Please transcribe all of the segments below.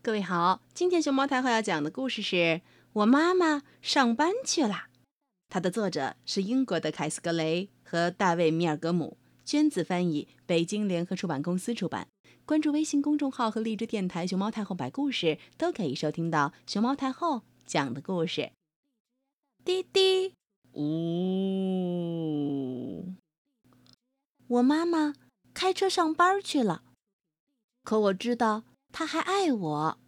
各位好，今天熊猫太后要讲的故事是我妈妈上班去了。它的作者是英国的凯斯格雷和大卫米尔格姆，娟子翻译，北京联合出版公司出版。关注微信公众号和荔枝电台熊猫太后摆故事，都可以收听到熊猫太后讲的故事。滴滴，呜，我妈妈开车上班去了，可我知道她还爱我。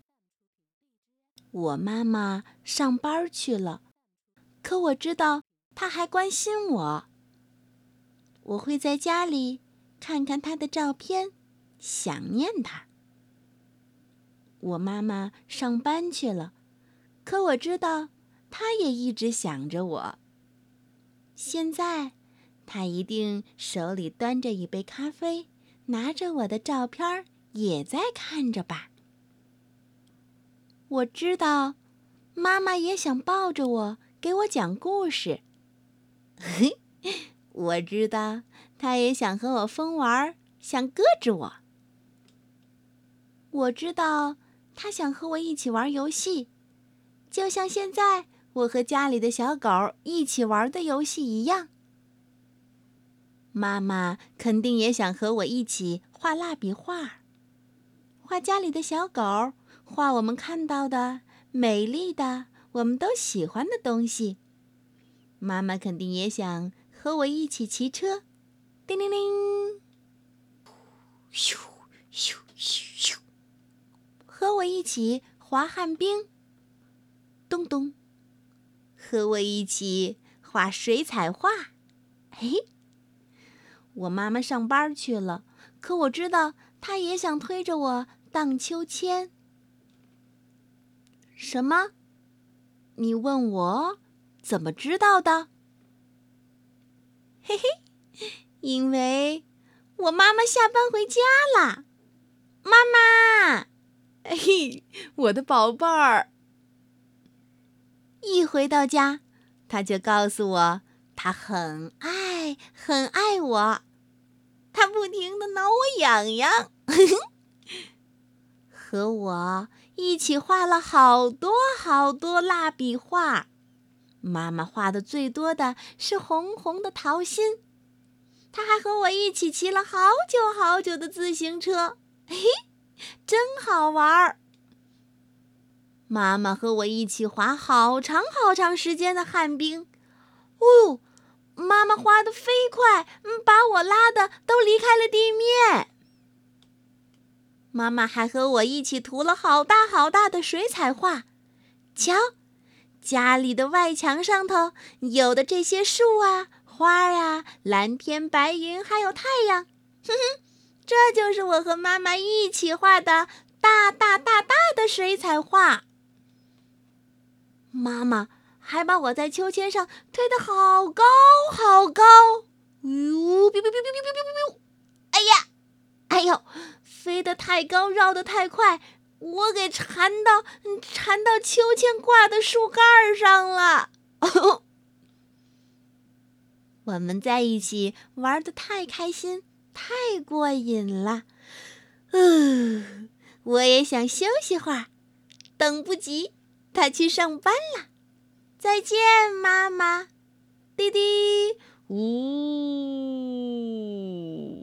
我妈妈上班去了，可我知道她还关心我。我会在家里看看她的照片，想念她。我妈妈上班去了，可我知道她也一直想着我。现在她一定手里端着一杯咖啡，拿着我的照片也在看着吧。我知道妈妈也想抱着我，给我讲故事。我知道她也想和我疯玩，想搁着我。我知道她想和我一起玩游戏，就像现在我和家里的小狗一起玩的游戏一样。妈妈肯定也想和我一起画蜡笔画，画家里的小狗，画我们看到的美丽的我们都喜欢的东西。妈妈肯定也想和我一起骑车，叮铃铃，咻咻咻，和我一起滑旱冰，咚咚，和我一起画水彩画。嘿，我妈妈上班去了，可我知道她也想推着我荡秋千。什么？你问我怎么知道的？嘿嘿，因为我妈妈下班回家了。妈妈，嘿，我的宝贝儿。一回到家，她就告诉我她很爱我，她不停地挠我痒痒，和我一起画了好多好多蜡笔画。妈妈画的最多的是红红的桃心，她还和我一起骑了好久好久的自行车，嘿，真好玩儿。妈妈和我一起滑好长好长时间的旱冰，哦，妈妈滑得飞快，把我拉得都离开了地面。妈妈还和我一起涂了好大好大的水彩画，瞧，家里的外墙上头有的这些树啊、花啊、蓝天白云还有太阳，哼哼，这就是我和妈妈一起画的大大大大的水彩画。妈妈还把我在秋千上推得好高好高，哎呀，哎呦，飞得太高，绕得太快，我给缠到秋千挂的树干上了。我们在一起玩得太开心，太过瘾了。我也想休息会儿，等不及她去上班了。再见，妈妈。滴滴，呜。